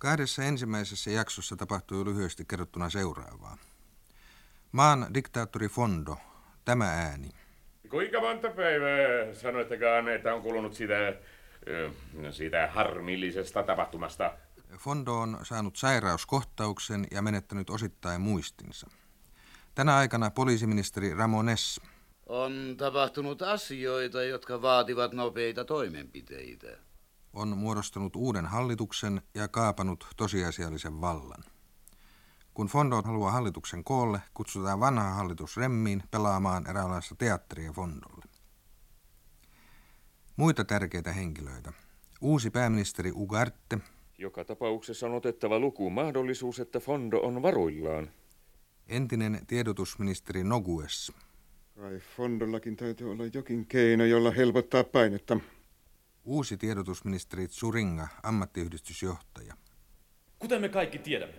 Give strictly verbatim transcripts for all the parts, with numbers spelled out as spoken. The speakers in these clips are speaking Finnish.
Kahdessa ensimmäisessä jaksossa tapahtui lyhyesti kerrottuna seuraavaa. Maan diktaattori Fondo, tämä ääni. Kuinka monta päivää sanoittekaan, että on kulunut sitä, sitä harmillisesta tapahtumasta? Fondo on saanut sairauskohtauksen ja menettänyt osittain muistinsa. Tänä aikana poliisiministeri Ramones. On tapahtunut asioita, jotka vaativat nopeita toimenpiteitä. On muodostanut uuden hallituksen ja kaapanut tosiasiallisen vallan. Kun Fondo haluaa hallituksen koolle, kutsutaan vanha hallitus remmiin pelaamaan eräänlaista teatteria Fondolle. Muita tärkeitä henkilöitä. Uusi pääministeri Ugarte. Joka tapauksessa on otettava lukuun mahdollisuus, että Fondo on varuillaan. Entinen tiedotusministeri Nogues. Kai Fondollakin täytyy olla jokin keino, jolla helpottaa painetta. Uusi tiedotusministeri Tsuringa, ammattiyhdistysjohtaja. Kuten me kaikki tiedämme,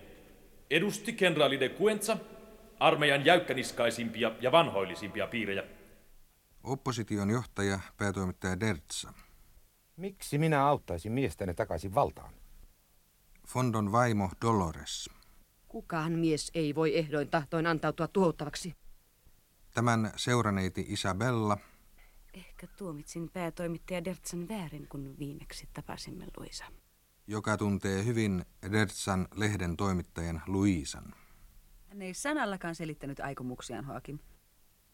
edusti kenraali de Cuenca armeijan jäykkäniskaisimpia ja vanhoillisimpia piirejä. Opposition johtaja, päätoimittaja Dertsa. Miksi minä auttaisin miestäni takaisin valtaan? Fondon vaimo Dolores. Kukaan mies ei voi ehdoin tahtoin antautua tuhouttavaksi. Tämän seuraneiti Isabella. Ehkä tuomitsin päätoimittaja Dertsan väärin, kun viimeksi tapasimme Luisa. Joka tuntee hyvin Dertsan lehden toimittajan Luisan. Hän ei sanallakaan selittänyt aikomuksiaan, Joakim.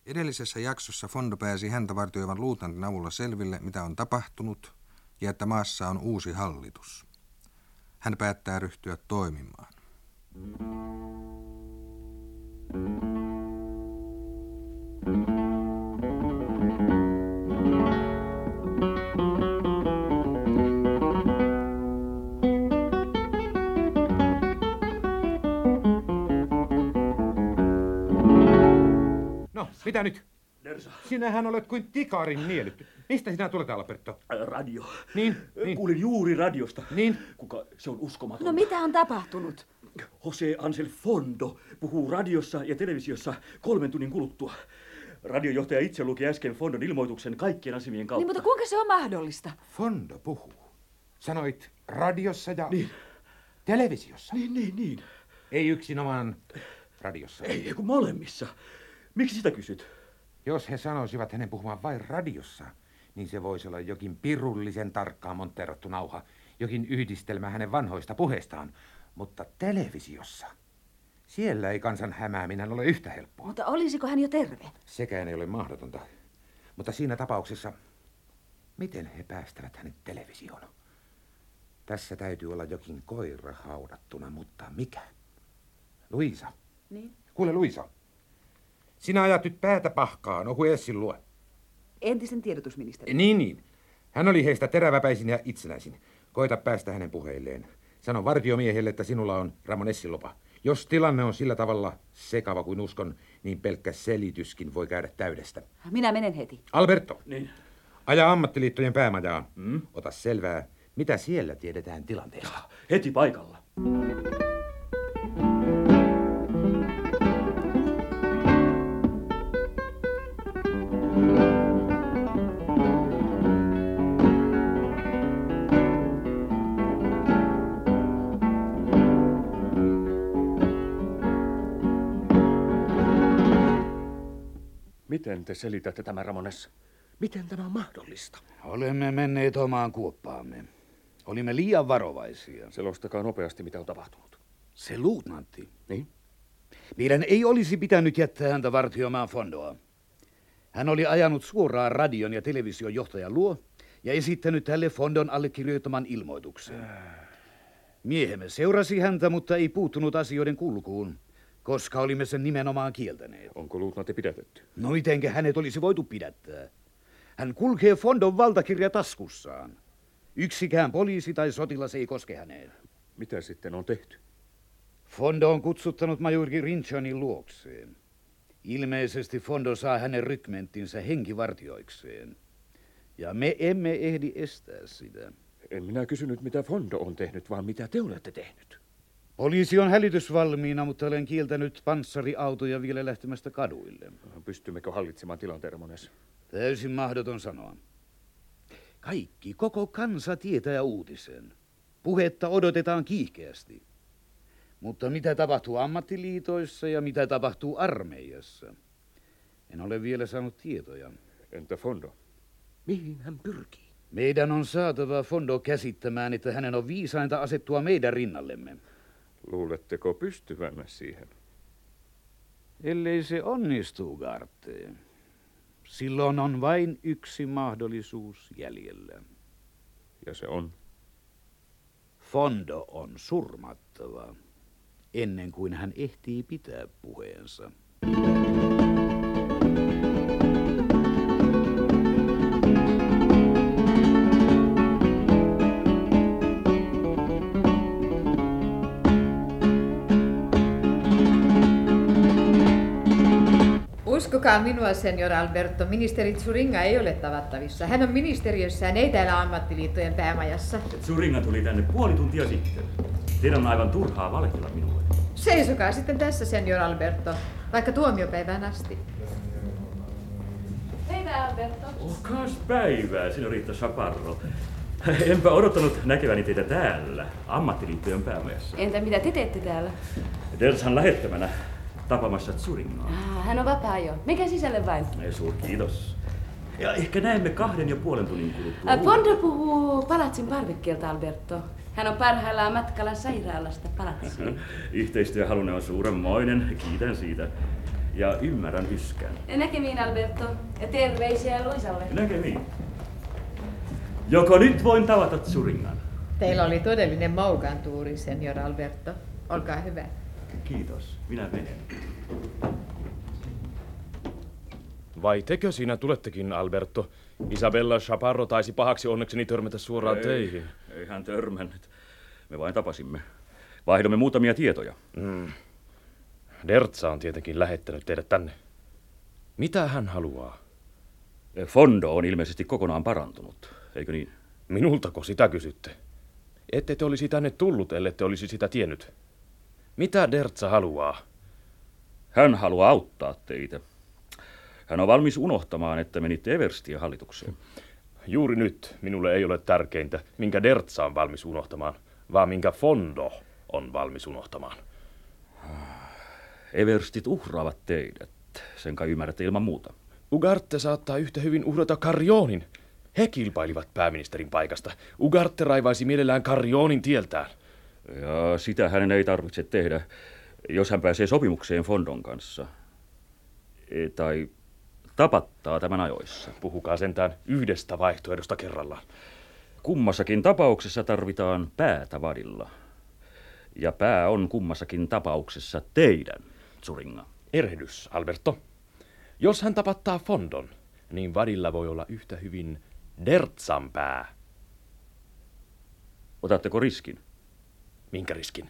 Edellisessä jaksossa Fondo pääsi häntä vartioivan luutantin avulla selville, mitä on tapahtunut ja että maassa on uusi hallitus. Hän päättää ryhtyä toimimaan. No, mitä nyt? Dertsa. Sinähän olet kuin tikarin nielitty. Mistä sinä tulet, Alberto? Radio. Niin, niin. Kuulin juuri radiosta. Niin. Kuka, se on uskomaton. No mitä on tapahtunut? José Ángel Fondo puhuu radiossa ja televisiossa kolmen tunnin kuluttua. Radiojohtaja itse luki äsken Fondon ilmoituksen kaikkien asemien kautta. Niin, mutta kuinka se on mahdollista? Fondo puhuu. Sanoit radiossa ja niin. Televisiossa. Niin, niin, niin. Ei yksinomaan radiossa. Ei, kun molemmissa. Miksi sitä kysyt? Jos he sanoisivat hänen puhumaan vain radiossa, niin se voisi olla jokin pirullisen tarkkaan monteerattu nauha, jokin yhdistelmä hänen vanhoista puheistaan. Mutta televisiossa, siellä ei kansan hämääminen ole yhtä helppoa. Mutta olisiko hän jo terve? Sekään ei ole mahdotonta. Mutta siinä tapauksessa, miten he päästävät hänet televisioon? Tässä täytyy olla jokin koira haudattuna, mutta mikä? Luisa. Niin? Kuule, Luisa. Sinä ajat nyt päätä pahkaan Ohuessin luo. Entisen tiedotusministerin. Niin, niin. Hän oli heistä teräväpäisin ja itsenäisin. Koita päästä hänen puheilleen. Sano vartiomiehelle, että sinulla on Ramonessin lupa. Jos tilanne on sillä tavalla sekava kuin uskon, niin pelkkä selityskin voi käydä täydestä. Minä menen heti. Alberto. Niin. Aja ammattiliittojen päämajaan. Mm? Ota selvää, mitä siellä tiedetään tilanteesta. Heti paikalla. Miten te selitätte tämä, Ramones? Miten tämä on mahdollista? Olemme menneet omaan kuoppaamme. Olimme liian varovaisia. Selostakaa nopeasti, mitä on tapahtunut. Se luutnantti. Niin? Meidän ei olisi pitänyt jättää häntä vartioimaan Fondoa. Hän oli ajanut suoraan radion ja television johtajan luo ja esittänyt hänelle Fondon allekirjoittaman ilmoituksen. Miehemme seurasi häntä, mutta ei puuttunut asioiden kulkuun. Koska olimme sen nimenomaan kieltäneet. Onko luutnantti pidätetty? No mitenkä hänet olisi voitu pidättää? Hän kulkee Fondon valtakirja taskussaan. Yksikään poliisi tai sotilas ei koske häneen. Mitä sitten on tehty? Fondo on kutsuttanut majuri Rinchonin luokseen. Ilmeisesti Fondo saa hänen rykmenttinsä henkivartioikseen. Ja me emme ehdi estää sitä. En minä kysynyt, mitä Fondo on tehnyt, vaan mitä te olette tehnyt. Poliisi on hälytysvalmiina, mutta olen kieltänyt panssariautoja vielä lähtemästä kaduille. Pystymmekö hallitsemaan tilanteen, Ramones? Täysin mahdoton sanoa. Kaikki, koko kansa tietää uutisen. Puhetta odotetaan kiihkeästi. Mutta mitä tapahtuu ammattiliitoissa ja mitä tapahtuu armeijassa? En ole vielä saanut tietoja. Entä Fondo? Mihin hän pyrkii? Meidän on saatava Fondo käsittämään, että hänen on viisainta asettua meidän rinnallemme. Luuletteko pystyvämme siihen? Ellei se onnistuu, Garte. Silloin on vain yksi mahdollisuus jäljellä. Ja se on? Fondo on surmattava ennen kuin hän ehtii pitää puheensa. Uskokaa minua, senior Alberto, ministeri Tsuringa ei ole tavattavissa. Hän on ministeriössään, ei täällä ammattiliittojen päämajassa. Tsuringa tuli tänne puoli tuntia sitten. Teidän on aivan turhaa valehtella minulle. Seisokaa sitten tässä, senior Alberto, vaikka tuomiopäivään asti. Päivää, Alberto. Oh, kas päivää, senorita Chaparro. Enpä odottanut näkeväni teitä täällä, ammattiliittojen päämajassa. Entä mitä te teette täällä? Delsan lähettämänä. Tapaamassa Tsuringaa. Ah, hän on vapaa jo. Mikä sisälle vain? Ei, suur kiitos. Ja ehkä näemme kahden ja puolen tunnin kuluttua. Fondo puhuu palatsin parvekkeelta, Alberto. Hän on parhaillaan matkalla sairaalasta palatsiin. Yhteistyöhalunne on suuremmoinen. Kiitän siitä. Ja ymmärrän yskän. Näkemiin, Alberto. Ja terveisiä Luisalle. Näkemiin. Joko nyt voin tavata Tsuringan? Teillä oli todellinen maukan tuuri, senior Alberto. Olkaa hyvä. Kiitos. Minä menen. Vai tekö sinä tulettekin, Alberto? Isabella Chaparro taisi pahaksi onnekseni törmätä suoraan ei, teihin. Ei hän törmännyt. Me vain tapasimme. Vaihdomme muutamia tietoja. Mm. Dertsa on tietenkin lähettänyt teidät tänne. Mitä hän haluaa? Fondo on ilmeisesti kokonaan parantunut, eikö niin? Minultako sitä kysytte? Ette te olisi tänne tullut, ellette olisi sitä tiennyt. Mitä Dertsa haluaa? Hän haluaa auttaa teitä. Hän on valmis unohtamaan, että menitte Everstien hallitukseen. Juuri nyt minulle ei ole tärkeintä, minkä Dertsa on valmis unohtamaan, vaan minkä Fondo on valmis unohtamaan. Everstit uhraavat teidät. Sen kai ymmärrätte ilman muuta. Ugarte saattaa yhtä hyvin uhrata Carrionin. He kilpailivat pääministerin paikasta. Ugarte raivaisi mielellään Carrionin tieltään. Ja sitä hänen ei tarvitse tehdä, jos hän pääsee sopimukseen Fondon kanssa. E, tai tapattaa tämän ajoissa. Puhukaa sentään yhdestä vaihtoehdosta kerrallaan. Kummassakin tapauksessa tarvitaan päätä vadilla. Ja pää on kummassakin tapauksessa teidän, Tsuringa. Erehdys, Alberto. Jos hän tapattaa Fondon, niin vadilla voi olla yhtä hyvin Dertsan pää. Otatteko riskin? Minkä riskin?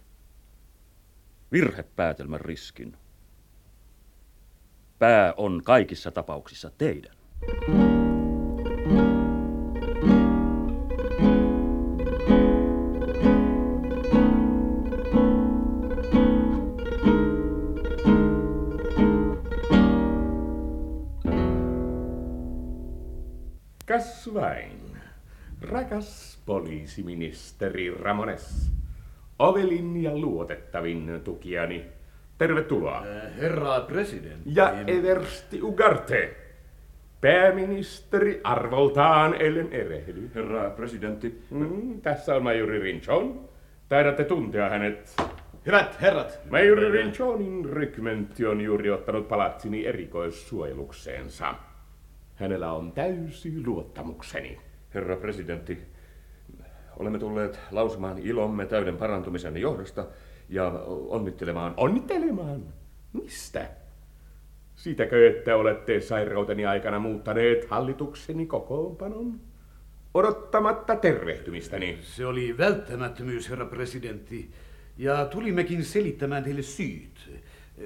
Virhepäätelmän riskin. Pää on kaikissa tapauksissa teidän. Kas vain, rakas poliisiministeri Ramones. Ovelin ja luotettavin tukijani. Tervetuloa. Herra presidentti. Ja Eversti Ugarte. Pääministeri arvoltaan ellen erehdy. Herra presidentti. Mm, tässä on majuri Rinchon. Taidatte tuntea hänet. Hyvät herrat. Majuri Rinchonin rykmentti on juuri ottanut palatsini erikoissuojelukseensa. Hänellä on täysi luottamukseni. Herra presidentti. Olemme tulleet lausumaan ilomme täyden parantumisen johdosta ja onnittelemaan. Onnittelemaan? Mistä? Siitäkö, että olette sairauteni aikana muuttaneet hallitukseni kokoonpanon? Odottamatta tervehtymistäni. Se oli välttämättömyys, herra presidentti. Ja tulimmekin selittämään teille syyt.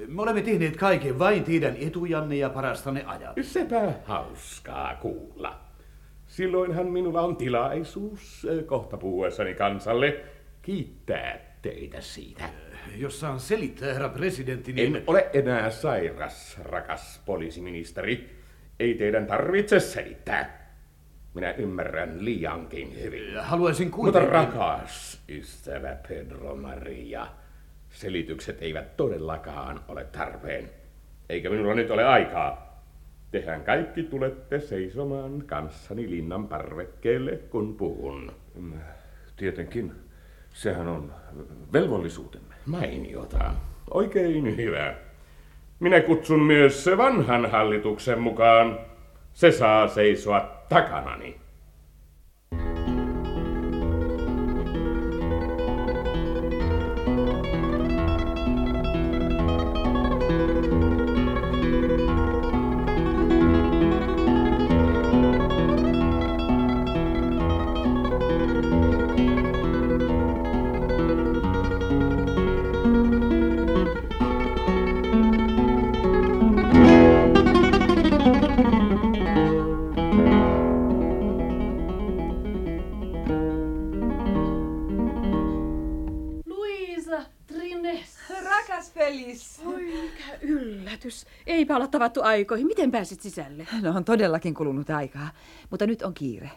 Me olemme tehneet kaiken vain teidän etujanne ja parastanne ajat. Sepä hauskaa kuulla. Silloinhan minulla on tilaisuus kohta puhuessani kansalle kiittää teitä siitä. Jos saan selittää, herra presidentti, niin... En ole enää sairas, rakas poliisiministeri. Ei teidän tarvitse selittää. Minä ymmärrän liiankin hyvin. Haluaisin kuitenkin... Mutta rakas ystävä Pedro Maria, selitykset eivät todellakaan ole tarpeen, eikä minulla nyt ole aikaa. Tehän kaikki tulette seisomaan kanssani linnan parvekkeelle, kun puhun. Tietenkin. Sehän on velvollisuutemme. Mainiota. Oikein hyvä. Minä kutsun myös se vanhan hallituksen mukaan. Se saa seisoa takanani. Eipä olla tavattu aikoihin. Miten pääsit sisälle? No on todellakin kulunut aikaa, mutta nyt on kiire.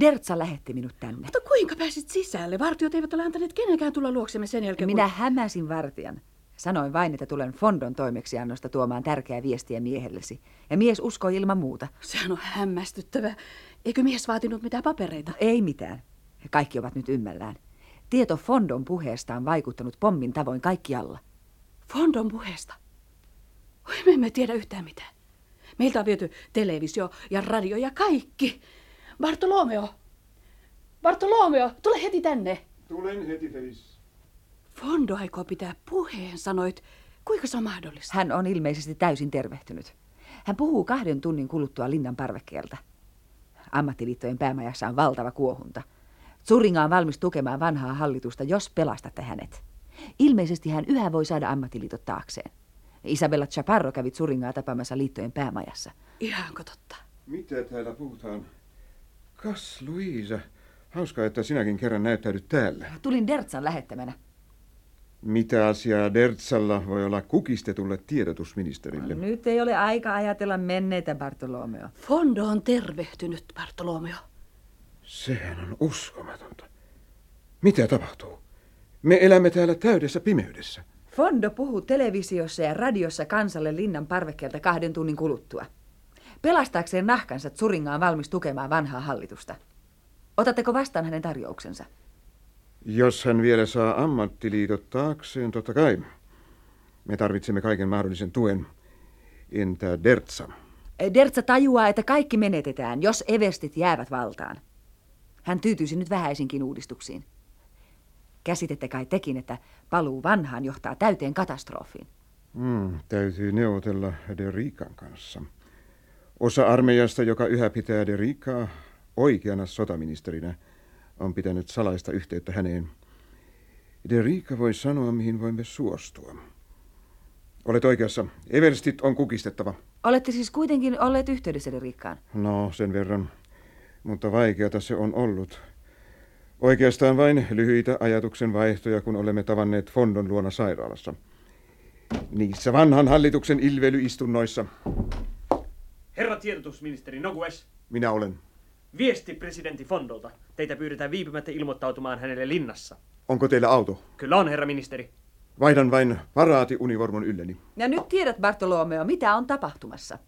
Dertsa lähetti minut tänne. Mutta kuinka pääsit sisälle? Vartijat eivät ole antaneet kenenkään tulla luoksemme sen jälkeen. Minä kun... hämäsin vartijan. Sanoin vain, että tulen Fondon toimeksiannosta tuomaan tärkeää viestiä miehellesi. Ja mies uskoi ilman muuta. Sehän on hämmästyttävä. Eikö mies vaatinut mitään papereita? No, ei mitään. Kaikki ovat nyt ymmällään. Tieto Fondon puheesta on vaikuttanut pommin tavoin kaikkialla. Fondon puheesta? Oi, me emme tiedä yhtään mitään. Meiltä on viety televisio ja radio ja kaikki. Bartolomeo! Bartolomeo, tule heti tänne! Tulen heti, Felis. Fondo aikoo pitää puheen, sanoit. Kuinka se on mahdollista? Hän on ilmeisesti täysin tervehtynyt. Hän puhuu kahden tunnin kuluttua linnan parvekkeelta. Ammattiliittojen päämajassa on valtava kuohunta. Zuringa on valmis tukemaan vanhaa hallitusta, jos pelastatte hänet. Ilmeisesti hän yhä voi saada ammattiliitot taakseen. Isabella Chaparro kävi Zuringaa tapaamassa liittojen päämajassa. Ihanko totta? Mitä täällä puhutaan? Kas, Luisa. Hauskaa, että sinäkin kerran näyttäydyt täällä. Tulin Dertsan lähettämänä. Mitä asiaa Dertsalla voi olla kukistetulle tiedotusministerille? No, nyt ei ole aika ajatella menneitä, Bartolomeo. Fondo on tervehtynyt, Bartolomeo. Sehän on uskomatonta. Mitä tapahtuu? Me elämme täällä täydessä pimeydessä. Fondo puhuu televisiossa ja radiossa kansalle linnan parvekkeelta kahden tunnin kuluttua. Pelastaakseen nahkansa Zuringa on valmis tukemaan vanhaa hallitusta. Otatteko vastaan hänen tarjouksensa? Jos hän vielä saa ammattiliitot taakseen, totta kai. Me tarvitsemme kaiken mahdollisen tuen. Entä Dertsa? Dertsa tajuaa, että kaikki menetetään, jos everstit jäävät valtaan. Hän tyytyisi nyt vähäisinkin uudistuksiin. Käsitette kai tekin, että paluu vanhaan johtaa täyteen katastrofiin. Mm, täytyy neuvotella De Rican kanssa. Osa armeijasta, joka yhä pitää De Ricaa oikeana sotaministerinä, on pitänyt salaista yhteyttä häneen. De Rica voi sanoa, mihin voimme suostua. Olet oikeassa. Everstit on kukistettava. Olette siis kuitenkin olleet yhteydessä De Ricaan? No, sen verran. Mutta vaikeata se on ollut. Oikeastaan vain lyhyitä ajatuksen vaihtoja, kun olemme tavanneet Fondon luona sairaalassa. Niissä vanhan hallituksen ilvelyistunnoissa. Herra tiedotusministeri Nogues. Minä olen. Viesti presidentti Fondolta. Teitä pyydetään viipymättä ilmoittautumaan hänelle linnassa. Onko teillä auto? Kyllä on, herra ministeri. Vaihdan vain paraatiunivormun ylleni. Ja nyt tiedät, Bartolomeo, mitä on tapahtumassa.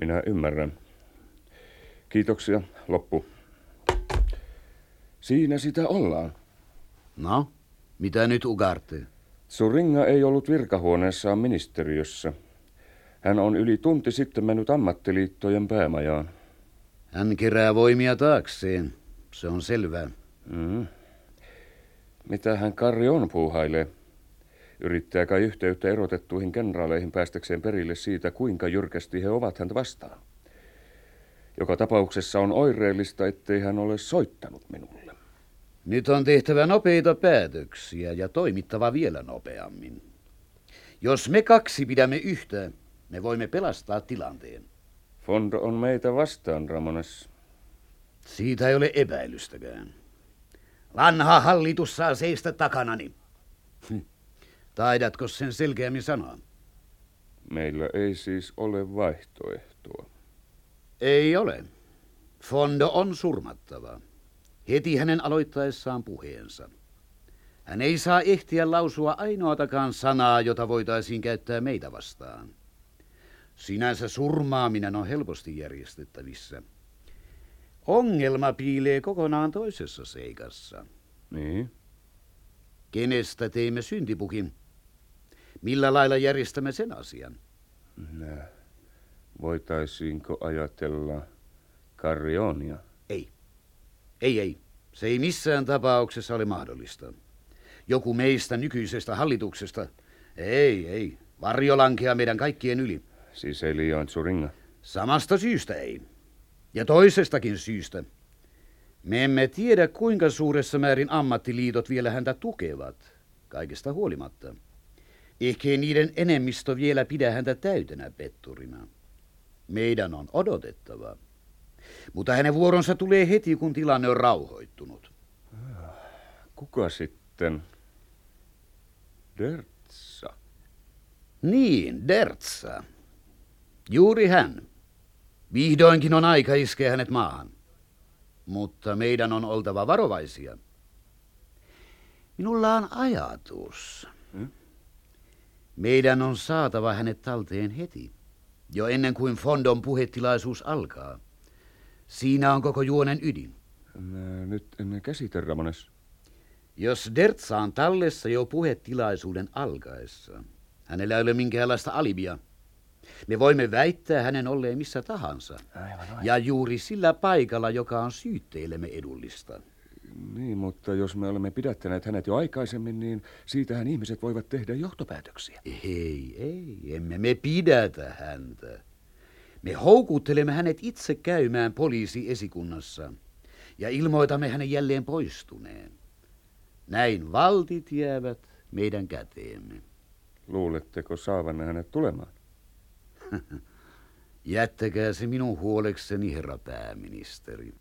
Minä ymmärrän. Kiitoksia. Loppu. Siinä sitä ollaan. No, mitä nyt Ugarte? Zuringa ei ollut virkahuoneessaan ministeriössä. Hän on yli tunti sitten mennyt ammattiliittojen päämajaan. Hän kerää voimia taakseen. Se on selvää. Mm. Mitä hän Carrion puuhailee? Yrittää kai yhteyttä erotettuihin kenraaleihin päästäkseen perille siitä, kuinka jyrkästi he ovat häntä vastaan. Joka tapauksessa on oireellista, ettei hän ole soittanut minulle. Nyt on tehtävä nopeita päätöksiä ja toimittava vielä nopeammin. Jos me kaksi pidämme yhtä, Me voimme pelastaa tilanteen. Fondo on meitä vastaan, Ramones. Siitä ei ole epäilystäkään. Vanha hallitus saa seistä takanani. Taidatko sen selkeämmin sanoa? Meillä ei siis ole vaihtoehtoa. Ei ole. Fondo on surmattava. Heti hänen aloittaessaan puheensa. Hän ei saa ehtiä lausua ainoatakaan sanaa, jota voitaisiin käyttää meitä vastaan. Sinänsä surmaaminen on helposti järjestettävissä. Ongelma piilee kokonaan toisessa seikassa. Niin? Kenestä teimme syntipukin? Millä lailla järjestämme sen asian? No, voitaisiinko ajatella Carrionia? Ei. Ei, ei. Se ei missään tapauksessa ole mahdollista. Joku meistä nykyisestä hallituksesta. Ei, ei. Varjo lankeaa meidän kaikkien yli. Siis ei liioin Suringa. Samasta syystä ei. Ja toisestakin syystä. Me emme tiedä, kuinka suuressa määrin ammattiliitot vielä häntä tukevat, kaikesta huolimatta. Ehkä niiden enemmistö vielä pidä häntä täytenä petturina. Meidän on odotettava. Mutta hänen vuoronsa tulee heti, kun tilanne on rauhoittunut. Kuka sitten? Dertsa. Niin, Dertsa. Juuri hän. Vihdoinkin on aika iskeä hänet maahan. Mutta meidän on oltava varovaisia. Minulla on ajatus. Hmm? Meidän on saatava hänet talteen heti, jo ennen kuin Fondon puhetilaisuus alkaa. Siinä on koko juonen ydin. Mä nyt en käsitä, Ramones. Jos Dertsa on tallessa jo puhetilaisuuden alkaessa, hänellä ei ole minkäänlaista alibia. Me voimme väittää hänen olleen missä tahansa. Aivan, aivan. Ja juuri sillä paikalla, joka on syytteillemme edullista. Niin, mutta jos me olemme pidättäneet hänet jo aikaisemmin, niin siitähän ihmiset voivat tehdä johtopäätöksiä. Ei, ei, emme me pidätä häntä. Me houkuttelemme hänet itse käymään poliisiesikunnassa ja ilmoitamme hänen jälleen poistuneen. Näin valtit jäävät meidän käteemme. Luuletteko saavanne hänet tulemaan? Jättäkää se minun huolekseni, herra pääministeri.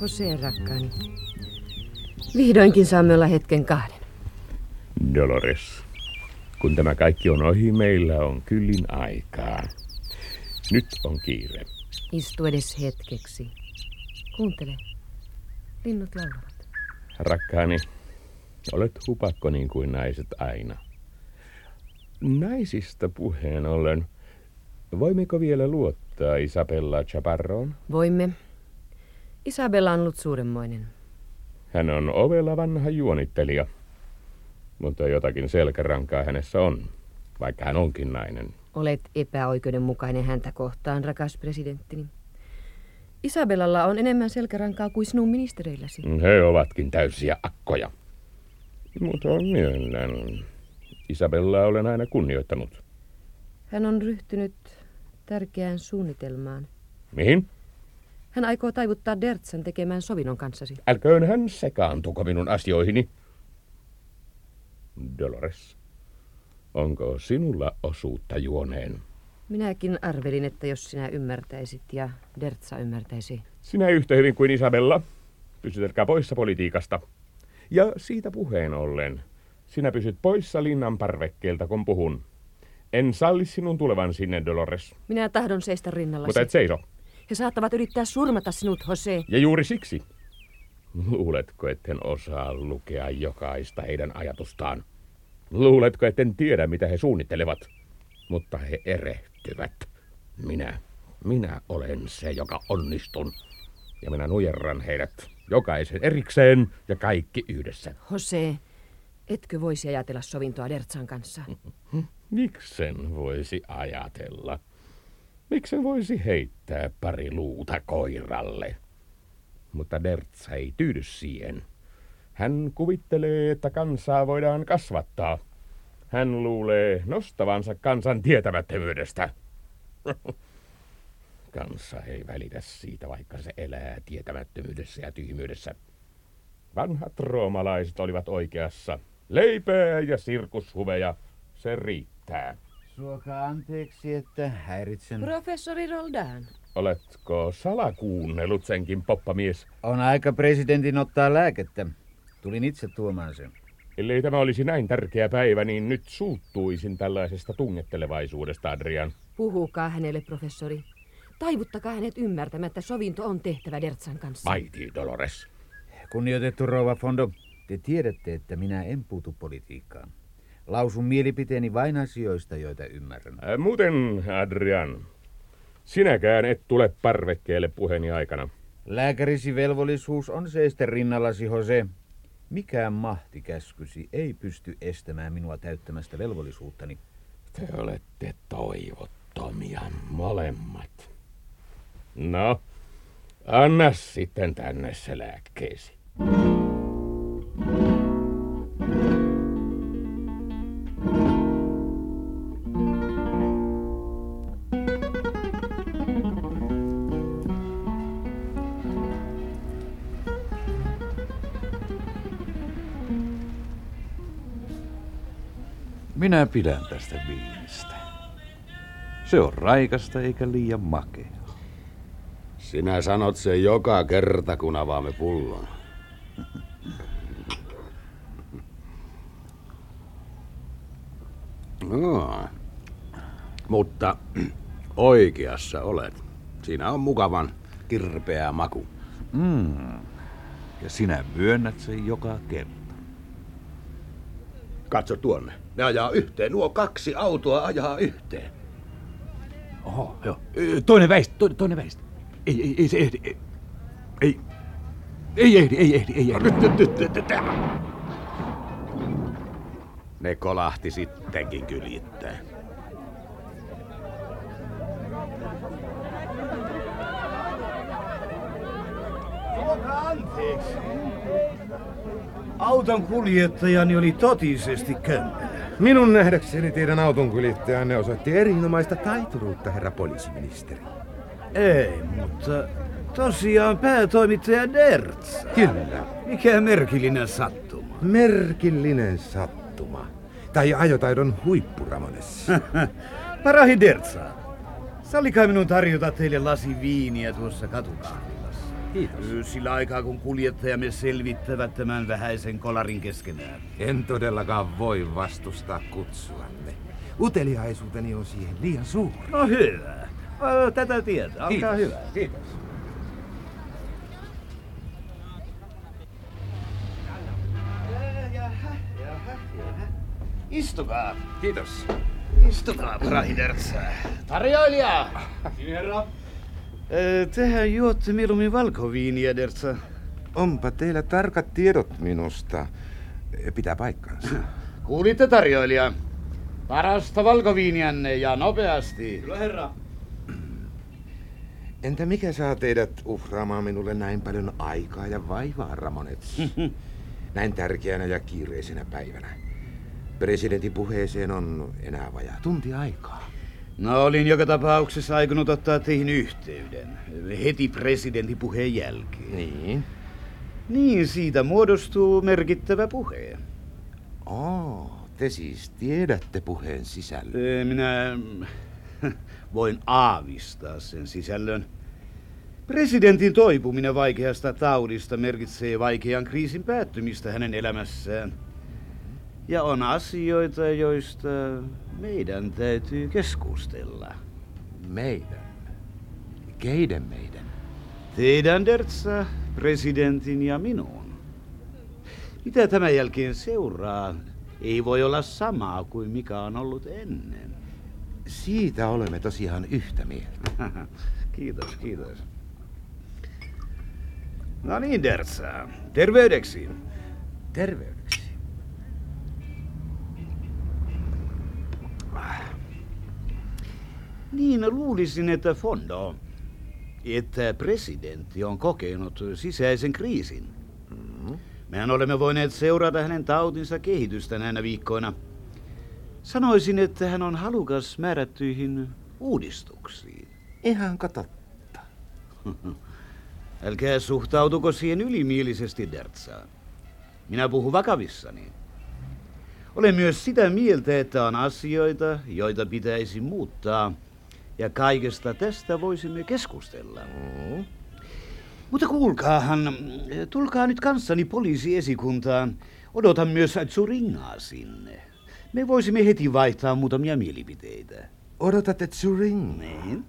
Jose, rakkaani. Vihdoinkin saamme olla hetken kahden. Dolores, kun tämä kaikki on ohi, meillä on kyllin aikaa. Nyt on kiire. Istu edes hetkeksi. Kuuntele. Linnut laulavat. Rakkaani, olet hupakko niin kuin naiset aina. Naisista puheen ollen, voimmeko vielä luottaa Isabella Chaparroon? Voimme. Isabella on ollut suuremmoinen. Hän on ovella vanha juonittelija, mutta jotakin selkärankaa hänessä on, vaikka hän onkin nainen. Olet epäoikeudenmukainen häntä kohtaan, rakas presidenttini. Isabellalla on enemmän selkärankaa kuin sinun ministereilläsi. He ovatkin täysiä akkoja. Mutta myönnän, Isabellaa olen aina kunnioittanut. Hän on ryhtynyt tärkeään suunnitelmaan. Mihin? Hän aikoo taivuttaa Dertsan tekemään sovinnon kanssasi. Älköön hän sekaantuko minun asioihini. Dolores, onko sinulla osuutta juoneen? Minäkin arvelin, että jos sinä ymmärtäisit ja Dertsa ymmärtäisi. Sinä yhtä hyvin kuin Isabella. Pysytelkää poissa politiikasta. Ja siitä puheen ollen, sinä pysyt poissa linnan parvekkeelta, kun puhun. En salli sinun tulevan sinne, Dolores. Minä tahdon seistä rinnallasi. Mutta et seiso. He saattavat yrittää surmata sinut, Jose. Ja juuri siksi. Luuletko, etten osaa lukea jokaista heidän ajatustaan? Luuletko, etten tiedä, mitä he suunnittelevat? Mutta he erehtyvät. Minä, minä olen se, joka onnistun. Ja minä nujerran heidät. jokaisen erikseen ja kaikki yhdessä. Jose, etkö voisi ajatella sovintoa Dertsan kanssa? Miksen voisi ajatella? Miksen voisi heittää pari luuta koiralle? Mutta Dertsa ei tyydy siihen. Hän kuvittelee, että kansaa voidaan kasvattaa. Hän luulee nostavansa kansan tietämättömyydestä. Kansa ei välitä siitä, vaikka se elää tietämättömyydessä ja tyhmyydessä. Vanhat roomalaiset olivat oikeassa. Leipää ja sirkushuveja, se riittää. Suokaa anteeksi, että häiritsen. Professori Roldan. Oletko salakuunnellut senkin, poppamies? On aika presidentin ottaa lääkettä. Tulin itse tuomaan sen. Ellei tämä olisi näin tärkeä päivä, niin nyt suuttuisin tällaisesta tungettelevaisuudesta, Adrian. Puhukaa hänelle, professori. Taivuttakaa hänet ymmärtämään, että sovinto on tehtävä Dertsan kanssa. Vaiti, Dolores. Kunnioitettu rouva Fondo, te tiedätte, että minä en puutu politiikkaan. Lausun mielipiteeni vain asioista, joita ymmärrän. Ää, muuten, Adrian, sinäkään et tule parvekkeelle puheeni aikana. Lääkärisi velvollisuus on seistä rinnallasi, Jose. Mikään mahtikäskysi ei pysty estämään minua täyttämästä velvollisuuttani. Te olette toivottomia molemmat. No, anna sitten tänne se lääkkeesi. Minä pidän tästä viinistä. Se on raikasta eikä liian makea. Sinä sanot sen joka kerta, kun avaamme pullon. No, mutta oikeassa olet. Siinä on mukavan kirpeä maku. Mm. Ja sinä myönnät sen joka kerta. Katso tuonne. Ne ajaa yhteen. Nuo kaksi autoa ajaa yhteen. Oho, joo. Toinen väistä, toinen, toinen väistä. Ei, ei, ei se ehdi. Ei, ei, ei ehdi, ei ehdi, ei ehdi. Ne kolahti sittenkin kyljittäin. Suokaa anteeksi. Auton kuljettajani oli totisesti kömpelä. Minun nähdäkseni teidän auton kuljettajanne osoitti erinomaista taituruutta, herra poliisiministeri. Ei, mutta tosiaan päätoimittaja Dertsa. Kyllä. Mikä merkillinen sattuma. Merkillinen sattuma. Tai ajotaidon huippuramones. Parahi Dertsa, sallikaa minun tarjota teille lasi viiniä tuossa katukahvilassa. Kiitos. Sillä aikaa, kun kuljettajamme selvittävät tämän vähäisen kolarin keskenään. En todellakaan voi vastustaa kutsuanne. Uteliaisuuteni on siihen liian suuri. No hyvä. Tätä tietää. Alkaa hyvä. Kiitos. Jaha, jaha, jaha. Istukaa. Kiitos. Istukaa, parahi Dertsa. Tarjoilija! Herra. Tehän juotte mieluummin valkoviiniä, Dertsa. Onpa teillä tarkat tiedot minusta. Pitää paikkansa. Kuulitte, tarjoilija. Parasta valkoviinianne ja nopeasti. Kyllä, herra. Entä mikä saa teidät uhraamaan minulle näin paljon aikaa ja vaivaa, Ramonets? Näin tärkeänä ja kiireisenä päivänä. Presidentin puheeseen on enää vajaa tunti aikaa. No, olin joka tapauksessa aikonut ottaa teihin yhteyden. Heti presidentin puheen jälkeen. Niin? Niin, siitä muodostuu merkittävä puhe. Oh, te siis tiedätte puheen sisällön. Minä... Voin aavistaa sen sisällön. Presidentin toipuminen vaikeasta taudista merkitsee vaikean kriisin päättymistä hänen elämässään. Ja on asioita, joista meidän täytyy keskustella. Meidän? Keiden meidän? Teidän, Dertsa, presidentin ja minun. Mitä tämän jälkeen seuraa, ei voi olla samaa kuin mikä on ollut ennen. Siitä olemme tosiaan yhtä mieltä. Kiitos, kiitos. No niin, Dertsaa. Terveydeksi. Terveydeksi. Niin luulisin, että Fondo, että presidentti on kokenut sisäisen kriisin. Mm-hmm. Mehän olemme voineet seurata hänen tautinsa kehitystä näinä viikkoina. Sanoisin, että hän on halukas määrättyihin uudistuksiin. Ihan katotta. Älkää suhtautuko siihen ylimielisesti, Dertsaa. Minä puhun vakavissani. Olen myös sitä mieltä, että on asioita, joita pitäisi muuttaa. Ja kaikesta tästä voisimme keskustella. Mm. Mutta kuulkaahan, tulkaa nyt kanssani poliisiesikuntaan. Odotan myös Zuringaa sinne. Me voisimme heti vaihtaa muutamia mielipiteitä. Odotatte Zuringaa? Niin.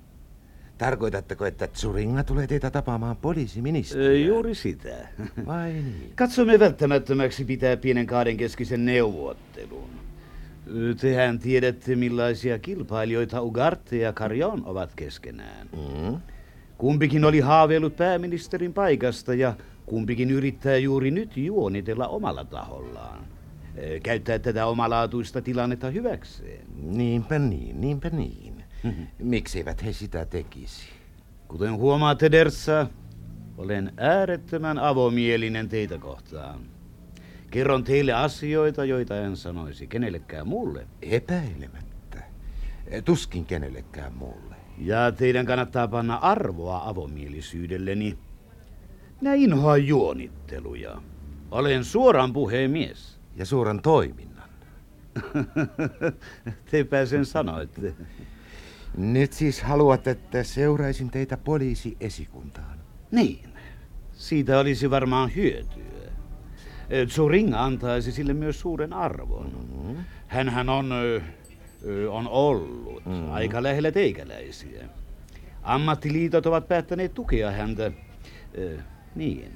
Tarkoitatteko, että Zuringa tulee teitä tapaamaan poliisiministeriä? Juuri sitä. Vai niin? Katsomme välttämättömäksi pitää pienen kahdenkeskisen neuvottelun. Tehän tiedätte, millaisia kilpailijoita Ugarte ja Carrion ovat keskenään. Mm. Kumpikin oli haaveillut pääministerin paikasta ja kumpikin yrittää juuri nyt juonitella omalla tahollaan. Käyttää tätä omalaatuista tilannetta hyväkseen. Niinpä niin, niinpä niin. Mikseivät he sitä tekisi? Kuten huomaatte, Dertsa, olen äärettömän avomielinen teitä kohtaan. Kerron teille asioita, joita en sanoisi kenellekään muulle. Epäilemättä. Tuskin kenellekään muulle. Ja teidän kannattaa panna arvoa avomielisyydelleni. Minä inhoan juonitteluja. Olen suoran puhemies. Ja suoran toiminnan. Tepä sen sanoitte. Nyt siis haluat, että seuraisin teitä poliisiesikuntaan. Niin. Siitä olisi varmaan hyötyä. Zuringa antaisi sille myös suuren arvon. Mm-hmm. Hänhän on, on ollut mm-hmm. aika lähellä teikäläisiä. Ammattiliitot ovat päättäneet tukea häntä. Niin.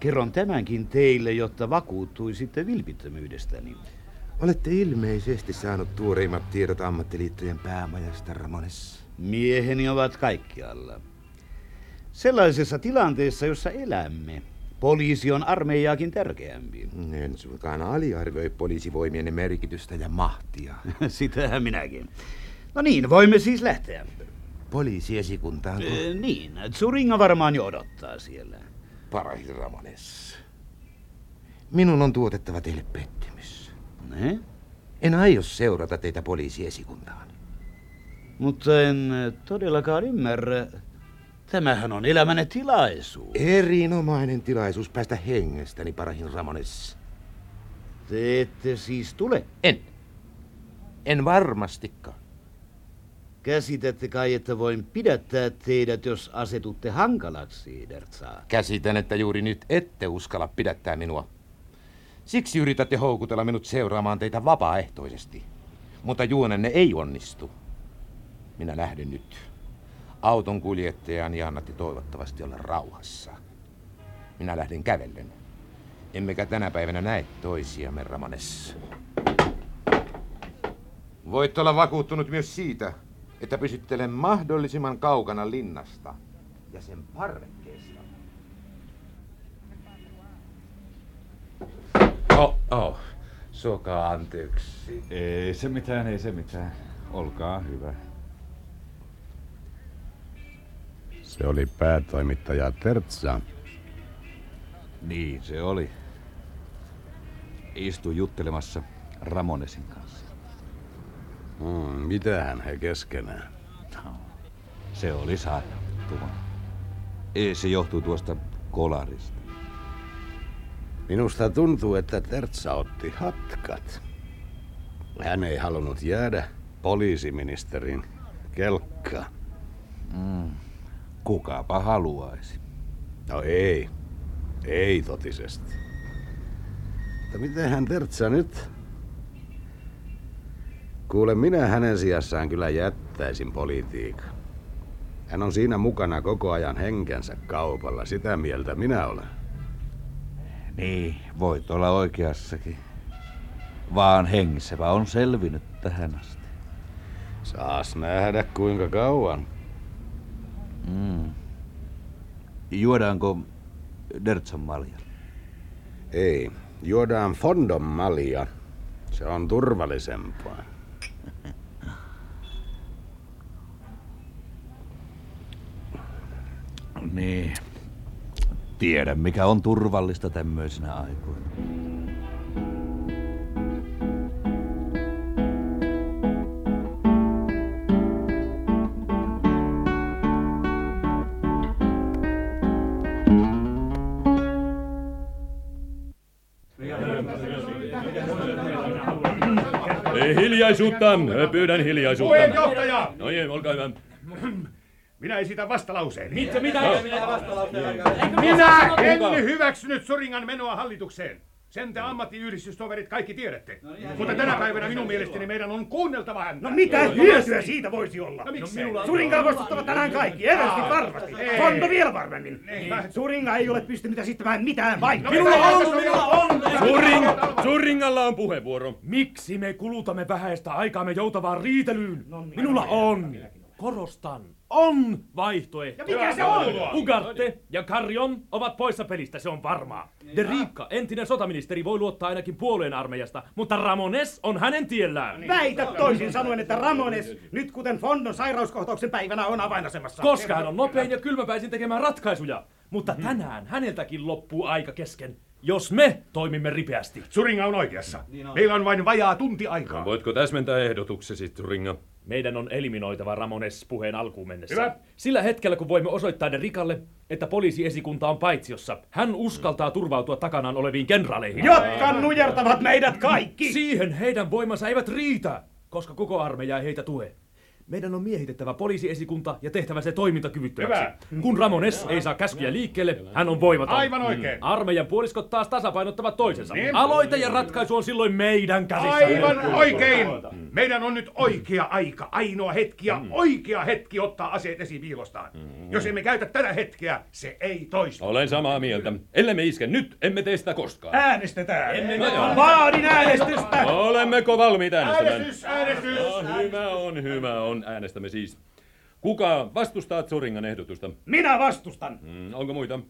Kerron tämänkin teille, jotta vakuuttuisitte vilpittömyydestäni. Olette ilmeisesti saanut tuoreimmat tiedot ammattiliittojen päämajasta, Ramones. Mieheni ovat kaikkialla. Sellaisessa tilanteessa, jossa elämme, poliisi on armeijaakin tärkeämpi. En suinkaan aliarvioi poliisivoimien merkitystä ja mahtia. Sitähän minäkin. No niin, voimme siis lähteä. Poliisiesikuntaan? Öö, niin, Zuringa varmaan jo odottaa siellä. Parahin, Ramones. Minun on tuotettava teille pettymys. Ne? En aio seurata teitä poliisiesikuntaan. Mutta en todellakaan ymmärrä. Tämähän on elämänne tilaisuus. Erinomainen tilaisuus päästä hengestäni, parahin Ramones. Te ette siis tule? En. En varmastikaan. Käsitätte kai, että voin pidättää teidät, jos asetutte hankalaksi, Dertsaa. Käsitän, että juuri nyt ette uskalla pidättää minua. Siksi yritätte houkutella minut seuraamaan teitä vapaaehtoisesti. Mutta juonenne ei onnistu. Minä lähden nyt. Auton kuljettajani annatte toivottavasti olla rauhassa. Minä lähden kävellen. Emmekä tänä päivänä näe toisiamme, Ramones. Voit olla vakuuttunut myös siitä, että pysyttelen mahdollisimman kaukana linnasta ja sen parvekkeesta. Oh, oh. Suokaa anteeksi. Ei se mitään, ei se mitään. Olkaa hyvä. Se oli päätoimittaja Tertsa. Niin se oli. Istui juttelemassa Ramonesin kanssa. Hmm, mitähän he keskenään? No, se oli sairauttuva. Ei, se johtuu tuosta kolarista. Minusta tuntuu, että Tertsa otti hatkat. Hän ei halunnut jäädä poliisiministerin kelkkaan. Mm. Kukapa haluaisi. No ei. Ei totisesti. Mutta mitenhän Tertsa nyt? Kuule, minä hänen sijassaan kyllä jättäisin politiikan. Hän on siinä mukana koko ajan henkensä kaupalla. Sitä mieltä minä olen. Niin, voit olla oikeassakin. Vaan hengissäpä on selvinnyt tähän asti. Saas nähdä kuinka kauan. Mm. Juodaanko Dertsan malja? Ei. Juodaan Fondon malja. Se on turvallisempaa. Niin. Tiedän, mikä on turvallista tämmöisenä aikoina. Hiljaisuutta! Pyydän hiljaisuutta. Puheenjohtaja! No niin, olkaa hyvä. Minä esitän vastalauseeni. Mitä? Mitä? No. Minä vastalauseeni. Minä en hyväksynyt Soringan menoa hallitukseen. Sen te ammattiyhdistystoverit kaikki tiedätte. No, niin, mutta tänä päivänä minun mielestäni meidän on kuunneltava häntä. No mitä hyötyä siitä voisi olla? No, miksi? No, Soringaa vastustavat tänään kaikki, evästi varmasti. Fondo vielä varmemmin. Soringa ei ole pystynyt esittämään mitään vaihtoa. Minulla on, minulla on. Soringalla on puheenvuoro. Miksi me kulutamme vähäistä aikaamme joutavaan riitelyyn? Minulla on. Korostan. On vaihtoehto. Ja mikä se on? Ugarte ja Carrion ovat poissa pelistä, se on varmaa. De Riikka, entinen sotaministeri, voi luottaa ainakin puolueen armeijasta, mutta Ramones on hänen tiellään. Väitä toisin sanoen, että Ramones, nyt kuten Fondon sairauskohtauksen päivänä, on avainasemassa. Koska hän on nopein ja kylmäpäisin tekemään ratkaisuja. Mutta tänään häneltäkin loppuu aika kesken, jos me toimimme ripeästi. Soringa on oikeassa. Meillä on vain vajaa tunti aikaa. No, voitko täsmentää ehdotuksesi, Soringa? Meidän on eliminoitava Ramones puheen alkuun mennessä. Hyvä. Sillä hetkellä, kun voimme osoittaa De Ricalle, että poliisiesikunta on paitsiossa, hän uskaltaa turvautua takanaan oleviin kenraaleihin. Jotka nujertavat meidät kaikki! Siihen heidän voimansa eivät riitä, koska koko armeija ei heitä tue. Meidän on miehitettävä poliisiesikunta ja tehtävä se toimintakyvyttömäksi. Hyvä. Kun Ramones ei saa käskyjä liikkeelle, hän on voimaton. Aivan oikein. Armeijan puoliskot taas tasapainottavat toisensa. Niin. Aloite ja ratkaisu on silloin meidän käsissä. Aivan oikein. Meidän on nyt oikea aika, ainoa hetki ja oikea hetki ottaa aseet esiviilostaan. Jos emme käytä tätä hetkeä, se ei toistu. Olen samaa mieltä. Ellemme iske nyt, emme tee sitä koskaan. Äänestetään. Emme no vaadin äänestystä. Olemmeko valmiita äänestämään? Äänestys, äänestys. No, hyvä on, hyvä on. Äänestämme siis. Kuka vastustaa Soringan ehdotusta? Minä vastustan! Mm, onko muita?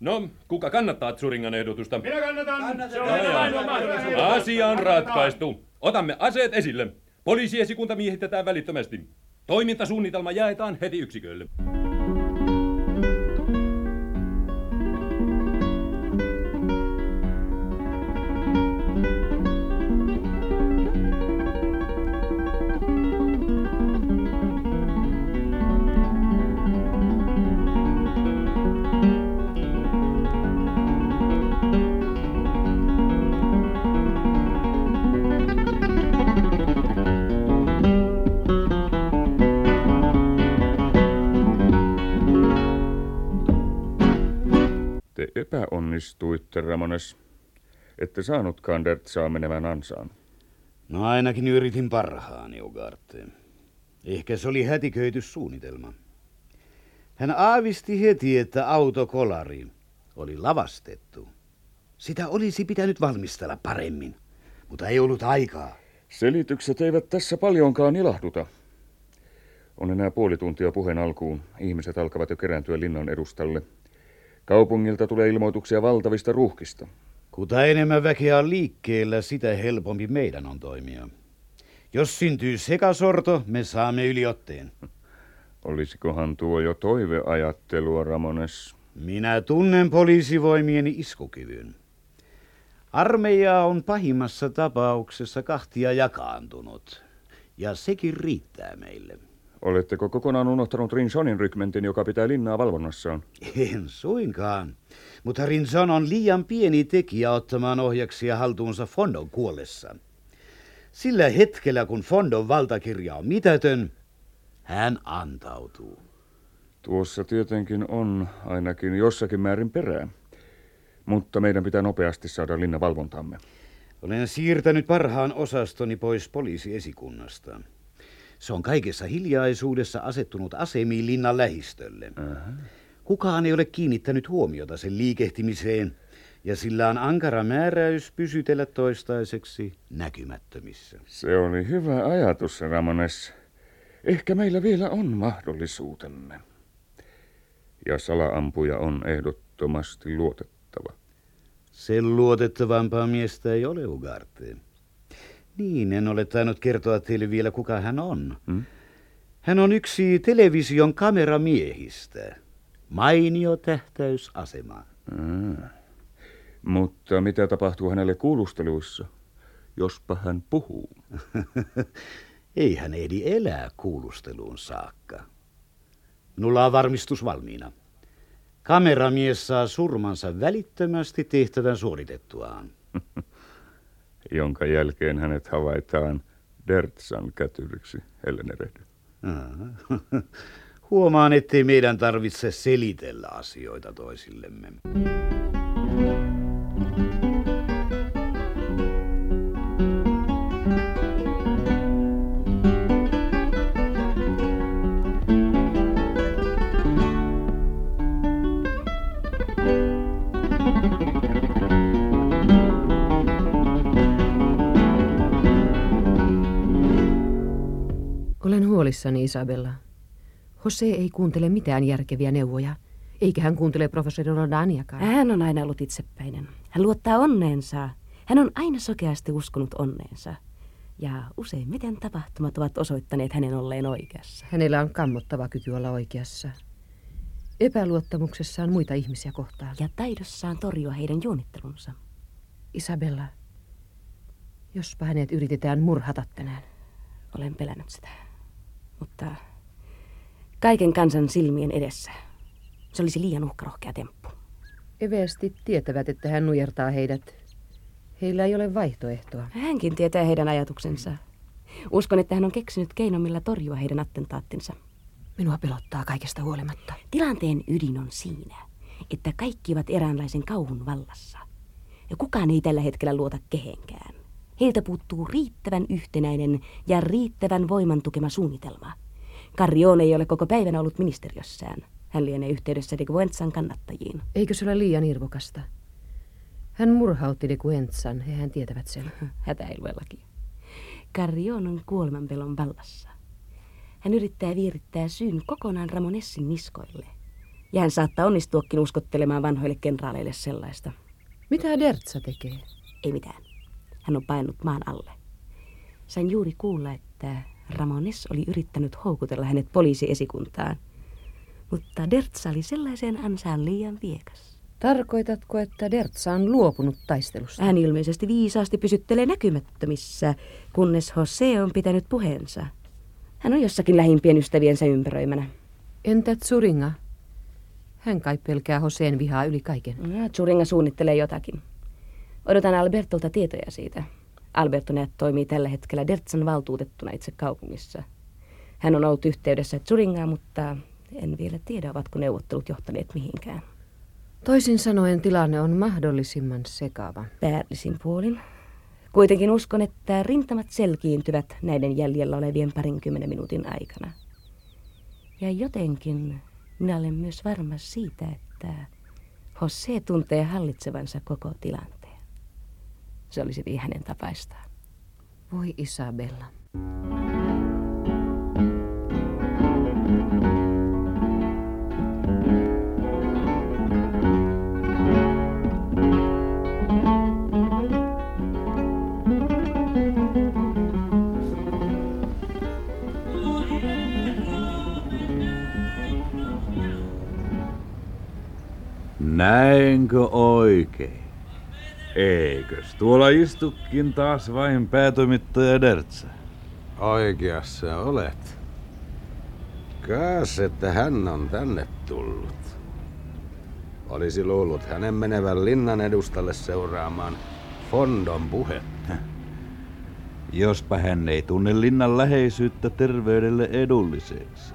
No, kuka kannattaa Soringan ehdotusta? Minä kannatan! kannatan. Asia on ratkaistu. Otamme aseet esille. Poliisiesikunta miehitetään välittömästi. Toimintasuunnitelma jaetaan heti yksikölle. Epäonnistuitte, Ramones. Ette saanutkaan Dertsaa menemään ansaan. No ainakin yritin parhaani, Ugarte. Ehkä se oli hätiköityssuunnitelma. Hän aavisti heti, että autokolari oli lavastettu. Sitä olisi pitänyt valmistella paremmin, mutta ei ollut aikaa. Selitykset eivät tässä paljonkaan ilahduta. On enää puoli tuntia puheen alkuun. Ihmiset alkavat jo kerääntyä linnan edustalle. Kaupungilta tulee ilmoituksia valtavista ruuhkista. Kuta enemmän väkeä on liikkeellä, sitä helpompi meidän on toimia. Jos syntyy sekasorto, me saamme yliotteen. Olisikohan tuo jo toiveajattelua, Ramones? Minä tunnen poliisivoimieni iskukyvyn. Armeija on pahimmassa tapauksessa kahtia jakaantunut, ja sekin riittää meille. Oletteko kokonaan unohtanut Rinsonin rykmentin, joka pitää linnaa valvonnassaan? En suinkaan, mutta Rinson on liian pieni tekijä ottamaan ohjaksia haltuunsa Fondon kuollessa. Sillä hetkellä, kun Fondon valtakirja on mitätön, hän antautuu. Tuossa tietenkin on ainakin jossakin määrin perää, mutta meidän pitää nopeasti saada linna valvontaamme. Olen siirtänyt parhaan osastoni pois poliisiesikunnasta. Se on kaikessa hiljaisuudessa asettunut asemiin linnan lähistölle. Aha. Kukaan ei ole kiinnittänyt huomiota sen liikehtimiseen, ja sillä on ankara määräys pysytellä toistaiseksi näkymättömissä. Se oli hyvä ajatus, Ramones. Ehkä meillä vielä on mahdollisuutemme. Ja sala-ampuja on ehdottomasti. ehdottomasti luotettava. Sen luotettavampaa miestä ei ole, Ugarte. Niin, en ole tainnut kertoa teille vielä, kuka hän on. Hmm? Hän on yksi television kameramiehistä. Mainio tähtäysasema. Hmm. Mutta mitä tapahtuu hänelle kuulusteluissa, jospa hän puhuu? Ei hän ehdi elää kuulusteluun saakka. Minulla on varmistus valmiina. Kameramies saa surmansa välittömästi tehtävän suoritettuaan. Jonka jälkeen hänet havaitaan Dertsan kätyriksi, Hellenerehdy. Huomaan, ettei meidän tarvitse selitellä asioita toisillemme. Olen huolissani, Isabella. Jose ei kuuntele mitään järkeviä neuvoja, eikä hän kuuntele professori Rodaniakaan. Hän on aina ollut itsepäinen. Hän luottaa onneensa. Hän on aina sokeasti uskonut onneensa. Ja useimmiten tapahtumat ovat osoittaneet hänen olleen oikeassa. Hänellä on kammottava kyky olla oikeassa. Epäluottamuksessaan muita ihmisiä kohtaan. Ja taidossaan torjua heidän juonittelunsa. Isabella, jospa hänet yritetään murhata tänään. Olen pelännyt sitä. Mutta kaiken kansan silmien edessä se olisi liian uhkarohkea temppu. Evästi tietävät, että hän nujertaa heidät. Heillä ei ole vaihtoehtoa. Hänkin tietää heidän ajatuksensa. Uskon, että hän on keksinyt keinon, millä torjua heidän attentaattinsa. Minua pelottaa kaikesta huolimatta. Tilanteen ydin on siinä, että kaikki ovat eräänlaisen kauhun vallassa. Ja kukaan ei tällä hetkellä luota kehenkään. Heiltä puuttuu riittävän yhtenäinen ja riittävän voiman tukema suunnitelma. Carrione ei ole koko päivänä ollut ministeriössään. Hän lienee yhteydessä de Guentsan kannattajiin. Eikö se ole liian irvokasta? Hän murhautti de Guentsan, hehän tietävät sen. Hätäiluellakin. Carrione on kuolemanpelon vallassa. Hän yrittää viirittää syyn kokonaan Ramonessin niskoille. Ja hän saattaa onnistuakin uskottelemaan vanhoille kenraaleille sellaista. Mitä Dertsa tekee? Ei mitään. Hän on painut maan alle. Sain juuri kuulla, että Ramones oli yrittänyt houkutella hänet poliisiesikuntaan. Mutta Dertsa oli sellaiseen ansaan liian viekas. Tarkoitatko, että Dertsa on luopunut taistelusta? Hän ilmeisesti viisaasti pysyttelee näkymättömissä, kunnes Jose on pitänyt puheensa. Hän on jossakin lähimpien ystäviensä ympäröimänä. Entä Tsuringa? Hän kai pelkää Joseen vihaa yli kaiken. No, Tsuringa suunnittelee jotakin. Odotan Albertolta tietoja siitä. Alberto Net toimii tällä hetkellä Dertsan valtuutettuna itse kaupungissa. Hän on ollut yhteydessä Tsuringaan, mutta en vielä tiedä, ovatko neuvottelut johtaneet mihinkään. Toisin sanoen tilanne on mahdollisimman sekava. Päällisin puolin. Kuitenkin uskon, että rintamat selkiintyvät näiden jäljellä olevien parinkymmenen minuutin aikana. Ja jotenkin minä olen myös varma siitä, että Jose tuntee hallitsevansa koko tilanteen. Se olisi vielä hänen tapaistaan. Voi Isabella. Näinkö oikein? Eikös tuolla istukin taas vain päätoimittaja Dertsa? Oikeassa olet. Kaas, että hän on tänne tullut. Olisi luullut hänen menevän linnan edustalle seuraamaan Fondon puhetta. Jospa hän ei tunne linnan läheisyyttä terveydelle edulliseksi.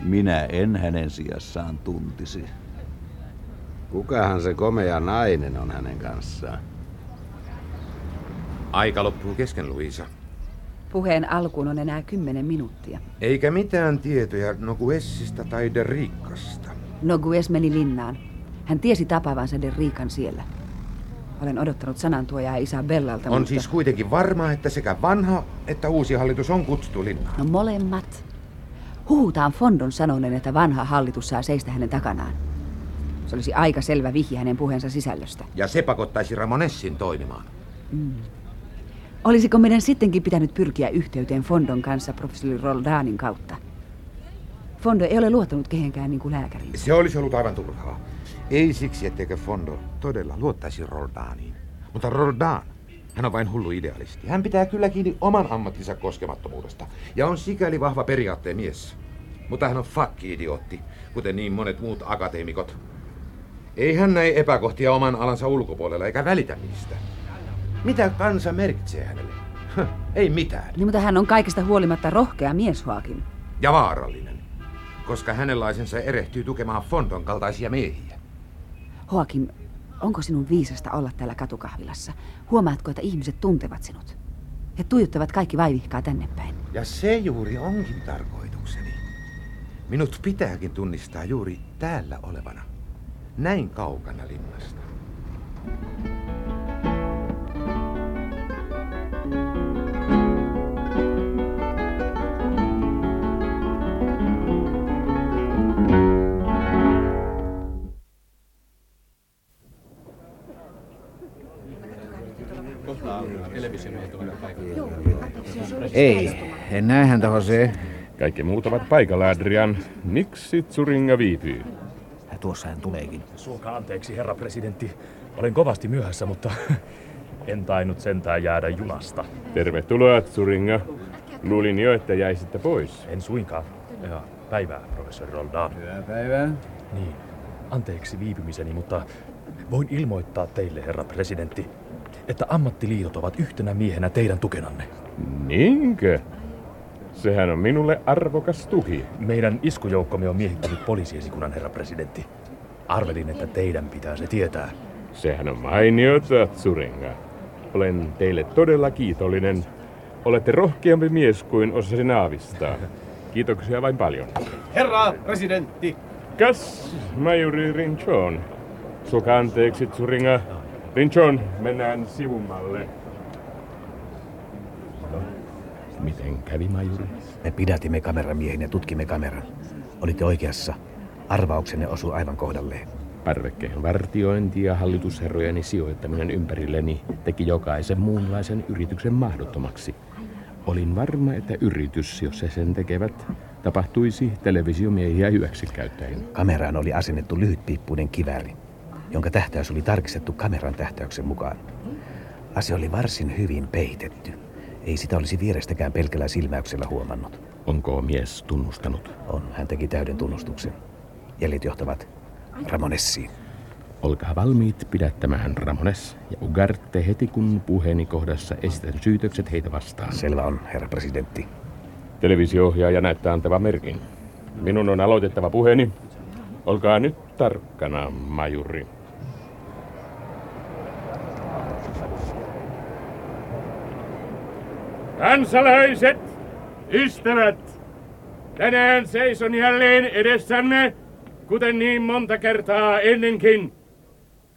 Minä en hänen sijassaan tuntisi. Kukahan se komea nainen on hänen kanssaan? Aika loppuu kesken, Luisa. Puheen alkuun on enää kymmenen minuuttia. Eikä mitään tietoja Noguesista tai de Ricasta. Nogues meni linnaan. Hän tiesi tapaavansa de Rican siellä. Olen odottanut sanantuojaa Isabellalta. On mutta... siis kuitenkin varmaa, että sekä vanha että uusi hallitus on kutsuttu linnaan. No molemmat. Huhutaan Fondon sanoneen, että vanha hallitus saa seistä hänen takanaan. Se olisi aika selvä vihje hänen puheensa sisällöstä. Ja se pakottaisi Ramonessin toimimaan. Mm. Olisiko meidän sittenkin pitänyt pyrkiä yhteyteen Fondon kanssa professori Roldanin kautta? Fondo ei ole luottanut kehenkään niin kuin lääkäriin. Se olisi ollut aivan turhaa. Ei siksi, etteikö Fondo todella luottaisi Roldaniin. Mutta Roldan, hän on vain hullu idealisti. Hän pitää kyllä kiinni oman ammattinsa koskemattomuudesta ja on sikäli vahva periaatteen mies. Mutta hän on fakki-idiootti, kuten niin monet muut akateemikot. Ei hän näe epäkohtia oman alansa ulkopuolella eikä välitä niistä. Mitä kansa merkitsee hänelle? Höh, ei mitään. Niin, mutta hän on kaikesta huolimatta rohkea mieshuakin. Ja vaarallinen, koska hänenlaisensa erehtyy tukemaan Fondon kaltaisia miehiä. Joakim, onko sinun viisasta olla täällä katukahvilassa? Huomaatko, että ihmiset tuntevat sinut? He tuijottavat kaikki vaivihkaa tänne päin. Ja se juuri onkin tarkoitukseni. Minut pitääkin tunnistaa juuri täällä olevana. Näin kaukana linnasta. Ei, en näe häntä, Jose. Kaikki muut ovat paikalla, Adrian. Miksi Zuringa viipyy? Tuossa hän tuleekin. Suokaa anteeksi, herra presidentti. Olen kovasti myöhässä, mutta en tainnut sentään jäädä junasta. Tervetuloa, Zuringa. Luulin jo, että jäisitte pois. En suinkaan. Ja päivää, professori Roldan. Hyvää päivää. Niin, anteeksi viipymiseni, mutta voin ilmoittaa teille, herra presidentti, että ammattiliitot ovat yhtenä miehenä teidän tukenanne. Niinkö? Sehän on minulle arvokas tuki. Meidän iskujoukkomme on miehittänyt poliisiesikunnan, herra presidentti. Arvelin, että teidän pitää se tietää. Sehän on mainiota, Zuringa. Olen teille todella kiitollinen. Olette rohkeampi mies kuin osasin aavistaa. Kiitoksia vain paljon. Herra presidentti! Kas, majuri Rinchon. Suokaa anteeksi, Zuringa. Rinchon, mennään sivummalle. Miten kävi, majuri? Me pidätimme kameramiehen ja tutkimme kameran. Olitte oikeassa. Arvauksenne osui aivan kohdalleen. Parvekkeen vartiointi ja hallitusherrojeni sijoittaminen ympärilleni teki jokaisen muunlaisen yrityksen mahdottomaksi. Olin varma, että yritys, jos he sen tekevät, tapahtuisi televisiomiehiä hyväksikäyttäen. Kameraan oli asennettu lyhytpiippuinen kivääri, jonka tähtäys oli tarkistettu kameran tähtäyksen mukaan. Asia oli varsin hyvin peitetty. Ei sitä olisi vierestäkään pelkällä silmäyksellä huomannut. Onko mies tunnustanut? On, hän teki täyden tunnustuksen. Jäljet johtavat Ramonessiin. Olkaa valmiit pidättämään Ramones ja Ugarte heti, kun puheeni kohdassa esitän syytökset heitä vastaan. Selvä on, herra presidentti. Televisio-ohjaaja näyttää antava merkin. Minun on aloitettava puheeni. Olkaa nyt tarkkana, majuri. Kansalaiset, ystävät, tänään seison jälleen edessänne, kuten niin monta kertaa ennenkin.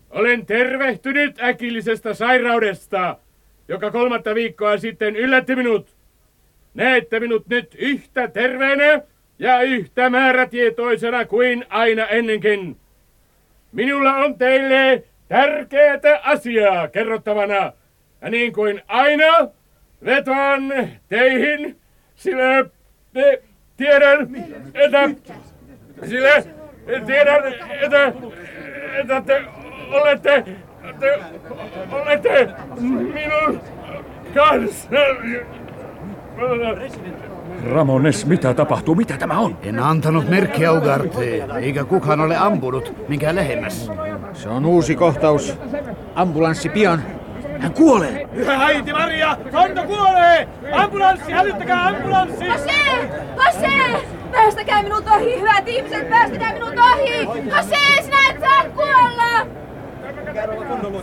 Olen tervehtynyt äkillisestä sairaudesta, joka kolmatta viikkoa sitten yllätti minut. Näette minut nyt yhtä terveenä ja yhtä määrätietoisena kuin aina ennenkin. Minulla on teille tärkeää asiaa kerrottavana, ja niin kuin aina... Vetoan teihin, sillä te tiedän, että, sillä tiedän, että, että te olette, te olette minun kanssani. Ramones, mitä tapahtuu? Mitä tämä on? En antanut merkkiä Ugarteen, eikä kukaan ole ampunut minkään lähemmäs. Se on uusi kohtaus. Ambulanssi pian. Hän kuolee! Hyvä äiti Maria! Fondo kuolee! Ambulanssi! Hälyttäkää ambulanssi! Jose! Jose! Päästäkää minut ohi, hyvät ihmiset! Päästäkää minut ohi! Jose, sinä et saa kuolla!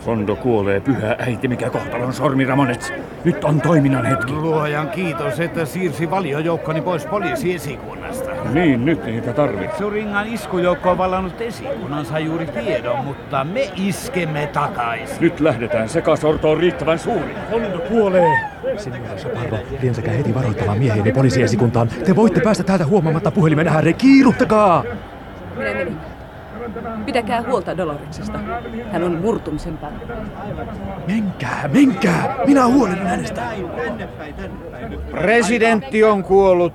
Fondo kuolee, pyhä äiti, mikä kohtalon sormi, Ramones. Nyt on toiminnan hetki. Luojan kiitos, että siirsi valiojoukkoni pois poliisiesikunnasta. Niin, nyt niitä tarvitse. Zuringan iskujoukko on vallannut esikunnansa juuri tiedon, mutta me iskemme takaisin. Nyt lähdetään, sekasorto on riittävän suuri. Fondo kuolee. Señora Parva, liensäkää heti varoittamaan miehieni poliisiesikuntaan. Te voitte päästä täältä huomaamatta puhelimen ääreen. Kiiruhtakaa! Minä menin. Pidäkää huolta Doloreksesta. Hän on murtumisen päällä. Menkää, menkää! Minä huolen hänestä. Presidentti on kuollut.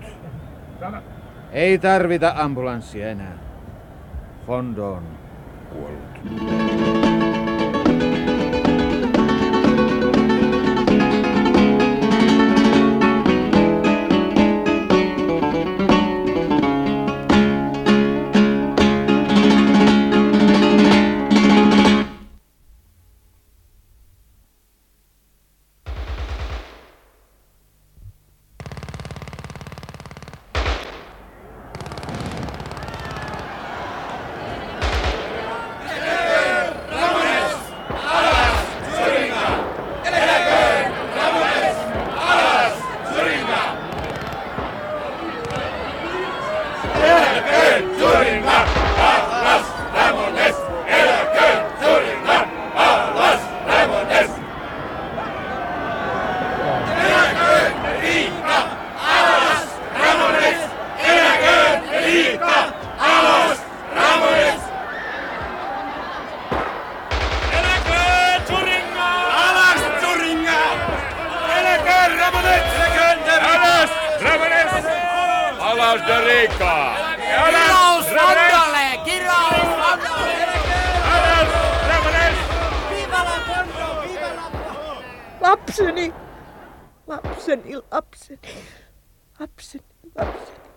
Ei tarvita ambulanssia enää. Fondo on kuollut. Lapseni, lapseni, lapseni, lapseni, lapseni.